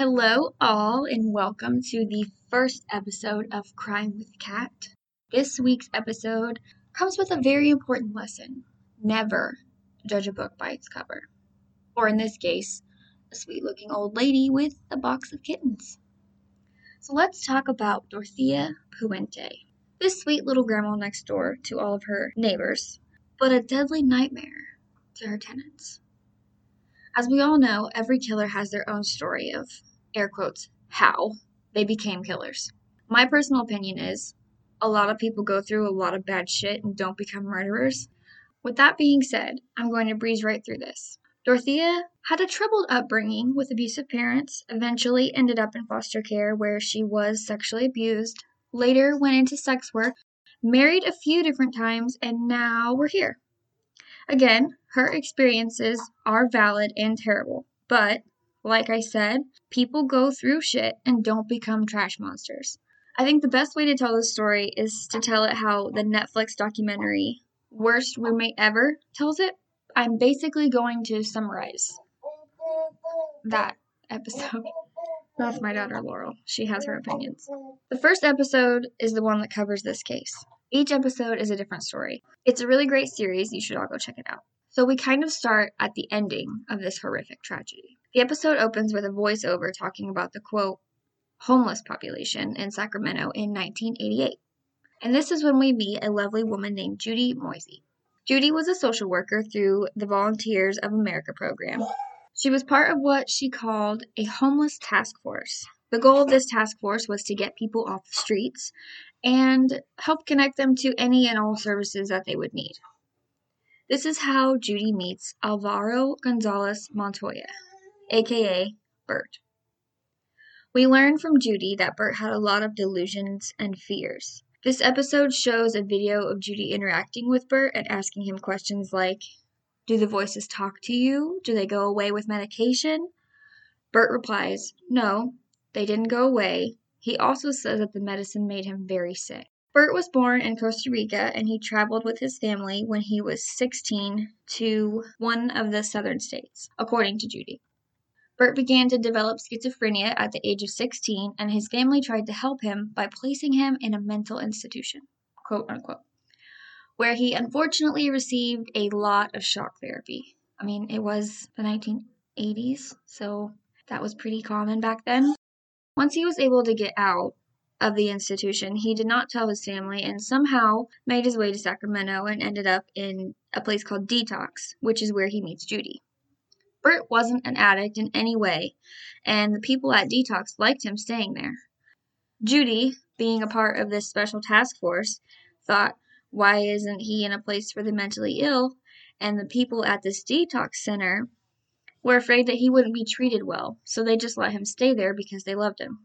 Hello all and welcome to the first episode of Crime with Kat. This week's episode comes with a very important lesson. Never judge a book by its cover. Or in this case, a sweet-looking old lady with a box of kittens. So let's talk about Dorothea Puente. This sweet little grandma next door to all of her neighbors, but a deadly nightmare to her tenants. As we all know, every killer has their own story of air quotes, how they became killers. My personal opinion is a lot of people go through a lot of bad shit and don't become murderers. With that being said, I'm going to breeze right through this. Dorothea had a troubled upbringing with abusive parents, eventually ended up in foster care where she was sexually abused, later went into sex work, married a few different times, and now we're here. Again, her experiences are valid and terrible, but like I said, people go through shit and don't become trash monsters. I think the best way to tell this story is to tell it how the Netflix documentary Worst Roommate Ever tells it. I'm basically going to summarize that episode. That's my daughter Laurel. She has her opinions. The first episode is the one that covers this case. Each episode is a different story. It's a really great series. You should all go check it out. So we kind of start at the ending of this horrific tragedy. The episode opens with a voiceover talking about the, quote, homeless population in Sacramento in 1988. And this is when we meet a lovely woman named Judy Moise. Judy was a social worker through the Volunteers of America program. She was part of what she called a homeless task force. The goal of this task force was to get people off the streets and help connect them to any and all services that they would need. This is how Judy meets Alvaro Gonzalez Montoya, aka Bert. We learn from Judy that Bert had a lot of delusions and fears. This episode shows a video of Judy interacting with Bert and asking him questions like, do the voices talk to you? Do they go away with medication? Bert replies, no, they didn't go away. He also says that the medicine made him very sick. Bert was born in Costa Rica and he traveled with his family when he was 16 to one of the southern states, according to Judy. Bert began to develop schizophrenia at the age of 16 and his family tried to help him by placing him in a mental institution, quote unquote, where he unfortunately received a lot of shock therapy. I mean, it was the 1980s, so that was pretty common back then. Once he was able to get out of the institution, he did not tell his family and somehow made his way to Sacramento and ended up in a place called Detox, which is where he meets Judy. Bert wasn't an addict in any way, and the people at Detox liked him staying there. Judy, being a part of this special task force, thought, why isn't he in a place for the mentally ill? And the people at this Detox center were afraid that he wouldn't be treated well, so they just let him stay there because they loved him.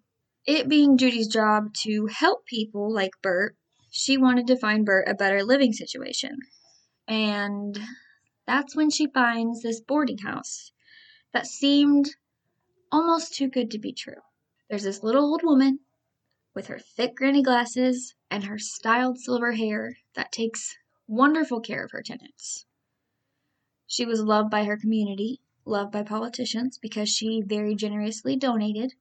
It being Judy's job to help people like Bert, she wanted to find Bert a better living situation. And that's when she finds this boarding house that seemed almost too good to be true. There's this little old woman with her thick granny glasses and her styled silver hair that takes wonderful care of her tenants. She was loved by her community, loved by politicians because she very generously donated.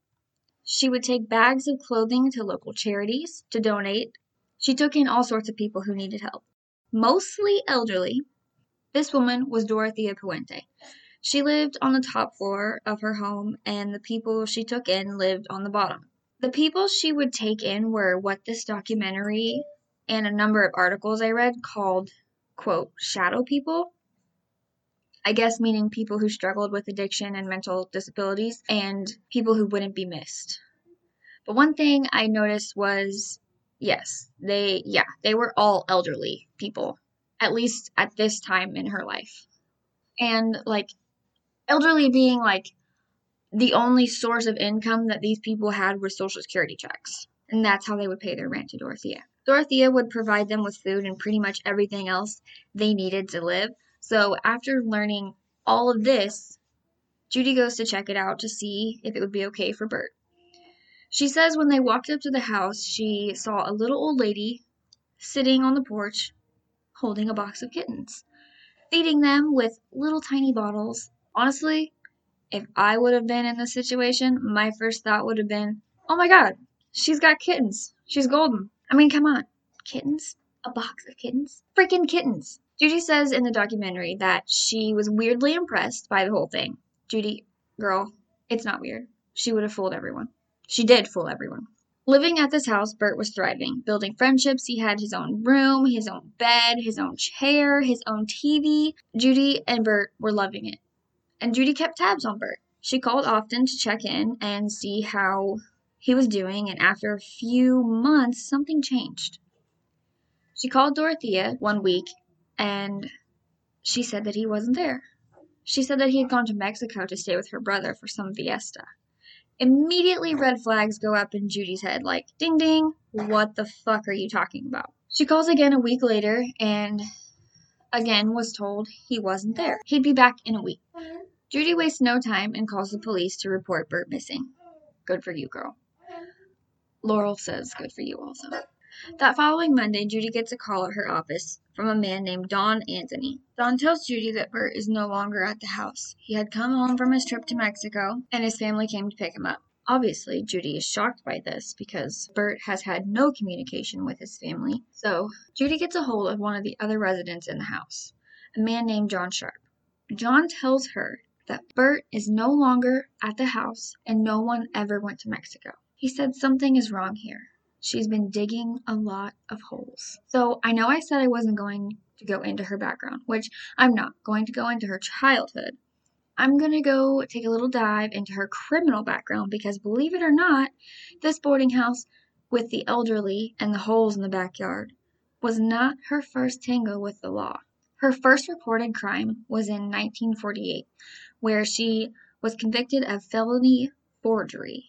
She would take bags of clothing to local charities to donate. She took in all sorts of people who needed help, mostly elderly. This woman was Dorothea Puente. She lived on the top floor of her home, and the people she took in lived on the bottom. The people she would take in were what this documentary and a number of articles I read called, quote, shadow people. I guess meaning people who struggled with addiction and mental disabilities and people who wouldn't be missed. But one thing I noticed was, yes, they were all elderly people, at least at this time in her life. And like elderly being like the only source of income that these people had were Social Security checks. And that's how they would pay their rent to Dorothea. Dorothea would provide them with food and pretty much everything else they needed to live. So after learning all of this, Judy goes to check it out to see if it would be okay for Bert. She says when they walked up to the house, she saw a little old lady sitting on the porch holding a box of kittens, feeding them with little tiny bottles. Honestly, if I would have been in this situation, my first thought would have been, oh my God, she's got kittens. She's golden. I mean, come on. Kittens? A box of kittens? Freaking kittens. Judy says in the documentary that she was weirdly impressed by the whole thing. Judy, girl, it's not weird. She would have fooled everyone. She did fool everyone. Living at this house, Bert was thriving, building friendships. He had his own room, his own bed, his own chair, his own TV. Judy and Bert were loving it. And Judy kept tabs on Bert. She called often to check in and see how he was doing, and after a few months, something changed. She called Dorothea one week, and she said that he wasn't there. She said that he had gone to Mexico to stay with her brother for some fiesta. Immediately, red flags go up in Judy's head, like, ding, ding, what the fuck are you talking about? She calls again a week later and again was told he wasn't there. He'd be back in a week. Judy wastes no time and calls the police to report Bert missing. Good for you, girl. Laurel says good for you also. That following Monday, Judy gets a call at her office from a man named Don Anthony. Don tells Judy that Bert is no longer at the house. He had come home from his trip to Mexico, and his family came to pick him up. Obviously, Judy is shocked by this because Bert has had no communication with his family. So, Judy gets a hold of one of the other residents in the house, a man named John Sharp. John tells her that Bert is no longer at the house, and no one ever went to Mexico. He said something is wrong here. She's been digging a lot of holes. So I know I said I wasn't going to go into her background, which I'm not going to go into her childhood. I'm going to go take a little dive into her criminal background because, believe it or not, this boarding house with the elderly and the holes in the backyard was not her first tango with the law. Her first reported crime was in 1948, where she was convicted of felony forgery.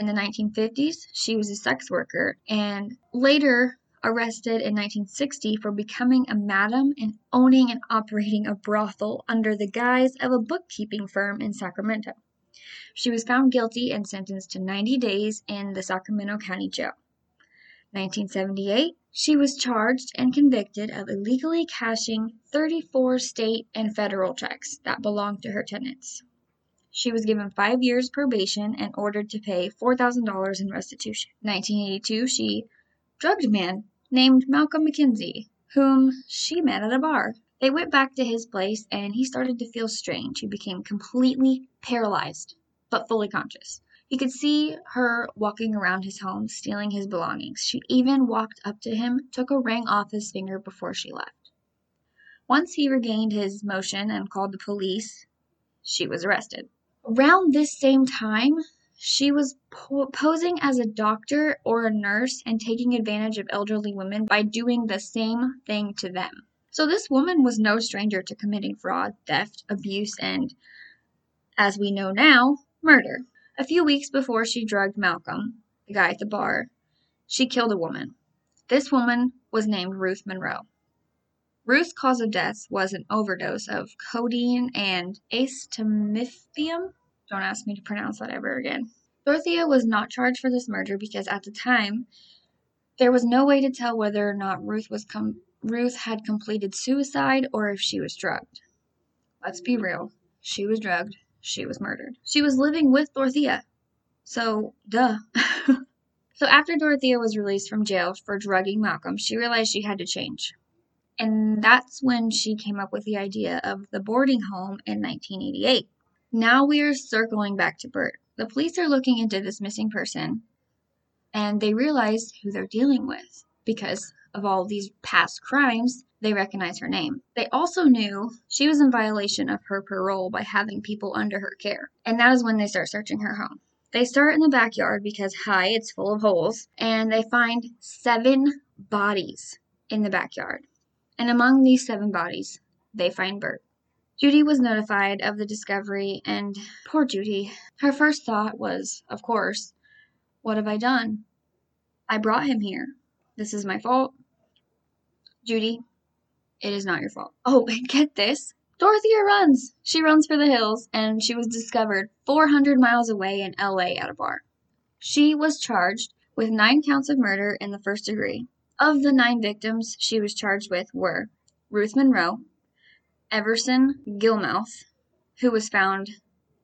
In the 1950s, she was a sex worker and later arrested in 1960 for becoming a madam and owning and operating a brothel under the guise of a bookkeeping firm in Sacramento. She was found guilty and sentenced to 90 days in the Sacramento County Jail. 1978, she was charged and convicted of illegally cashing 34 state and federal checks that belonged to her tenants. She was given 5 years probation and ordered to pay $4,000 in restitution. In 1982, she drugged a man named Malcolm McKenzie, whom she met at a bar. They went back to his place, and he started to feel strange. He became completely paralyzed, but fully conscious. He could see her walking around his home, stealing his belongings. She even walked up to him, took a ring off his finger before she left. Once he regained his motion and called the police, she was arrested. Around this same time, she was posing as a doctor or a nurse and taking advantage of elderly women by doing the same thing to them. So this woman was no stranger to committing fraud, theft, abuse, and, as we know now, murder. A few weeks before she drugged Malcolm, the guy at the bar, she killed a woman. This woman was named Ruth Monroe. Ruth's cause of death was an overdose of codeine and acetaminophen. Don't ask me to pronounce that ever again. Dorothea was not charged for this murder because at the time, there was no way to tell whether or not Ruth had completed suicide or if she was drugged. Let's be real. She was drugged. She was murdered. She was living with Dorothea. So, duh. So after Dorothea was released from jail for drugging Malcolm, she realized she had to change. And that's when she came up with the idea of the boarding home in 1988. Now we are circling back to Bert. The police are looking into this missing person, and they realize who they're dealing with. Because of all these past crimes, they recognize her name. They also knew she was in violation of her parole by having people under her care. And that is when they start searching her home. They start in the backyard because, hi, it's full of holes. And they find 7 bodies in the backyard. And among these 7 bodies, they find Bert. Judy was notified of the discovery, and poor Judy. Her first thought was, of course, what have I done? I brought him here. This is my fault. Judy, it is not your fault. Oh, and get this. Dorothea runs. She runs for the hills, and she was discovered 400 miles away in LA at a bar. She was charged with 9 counts of murder in the first degree. Of the 9 victims she was charged with were Ruth Monroe, Everson Gilmouth, who was found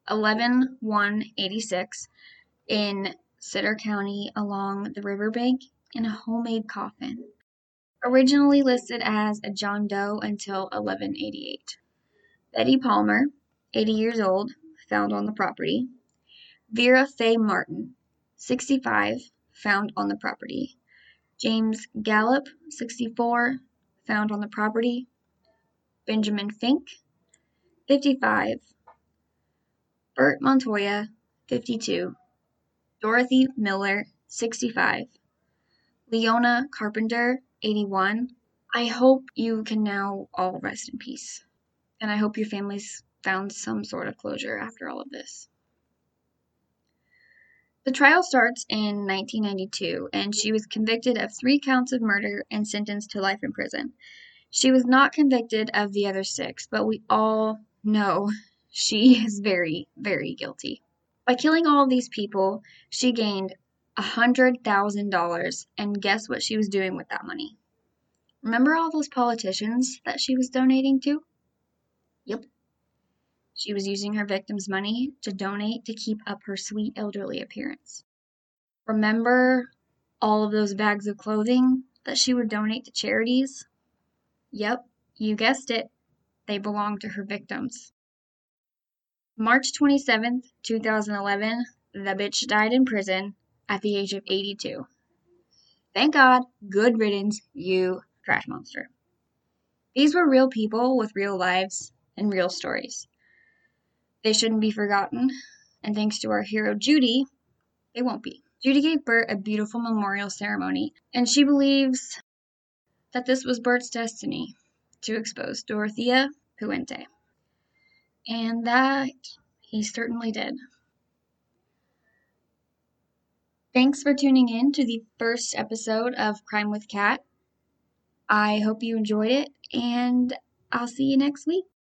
11/1/86 in Sutter County along the riverbank in a homemade coffin, originally listed as a John Doe until 11/88. Betty Palmer, 80 years old, found on the property. Vera Faye Martin, 65, found on the property. James Gallup, 64, found on the property. Benjamin Fink, 55. Bert Montoya, 52. Dorothy Miller, 65. Leona Carpenter, 81. I hope you can now all rest in peace. And I hope your families found some sort of closure after all of this. The trial starts in 1992, and she was convicted of 3 counts of murder and sentenced to life in prison. She was not convicted of the other 6, but we all know she is very, very guilty. By killing all of these people, she gained $100,000, and guess what she was doing with that money? Remember all those politicians that she was donating to? Yep. She was using her victims' money to donate to keep up her sweet elderly appearance. Remember all of those bags of clothing that she would donate to charities? Yep, you guessed it. They belonged to her victims. March 27th, 2011, the bitch died in prison at the age of 82. Thank God, good riddance, you trash monster. These were real people with real lives and real stories. They shouldn't be forgotten, and thanks to our hero Judy, they won't be. Judy gave Bert a beautiful memorial ceremony, and she believes that this was Bert's destiny to expose Dorothea Puente, and that he certainly did. Thanks for tuning in to the first episode of Crime with Kat. I hope you enjoyed it, and I'll see you next week.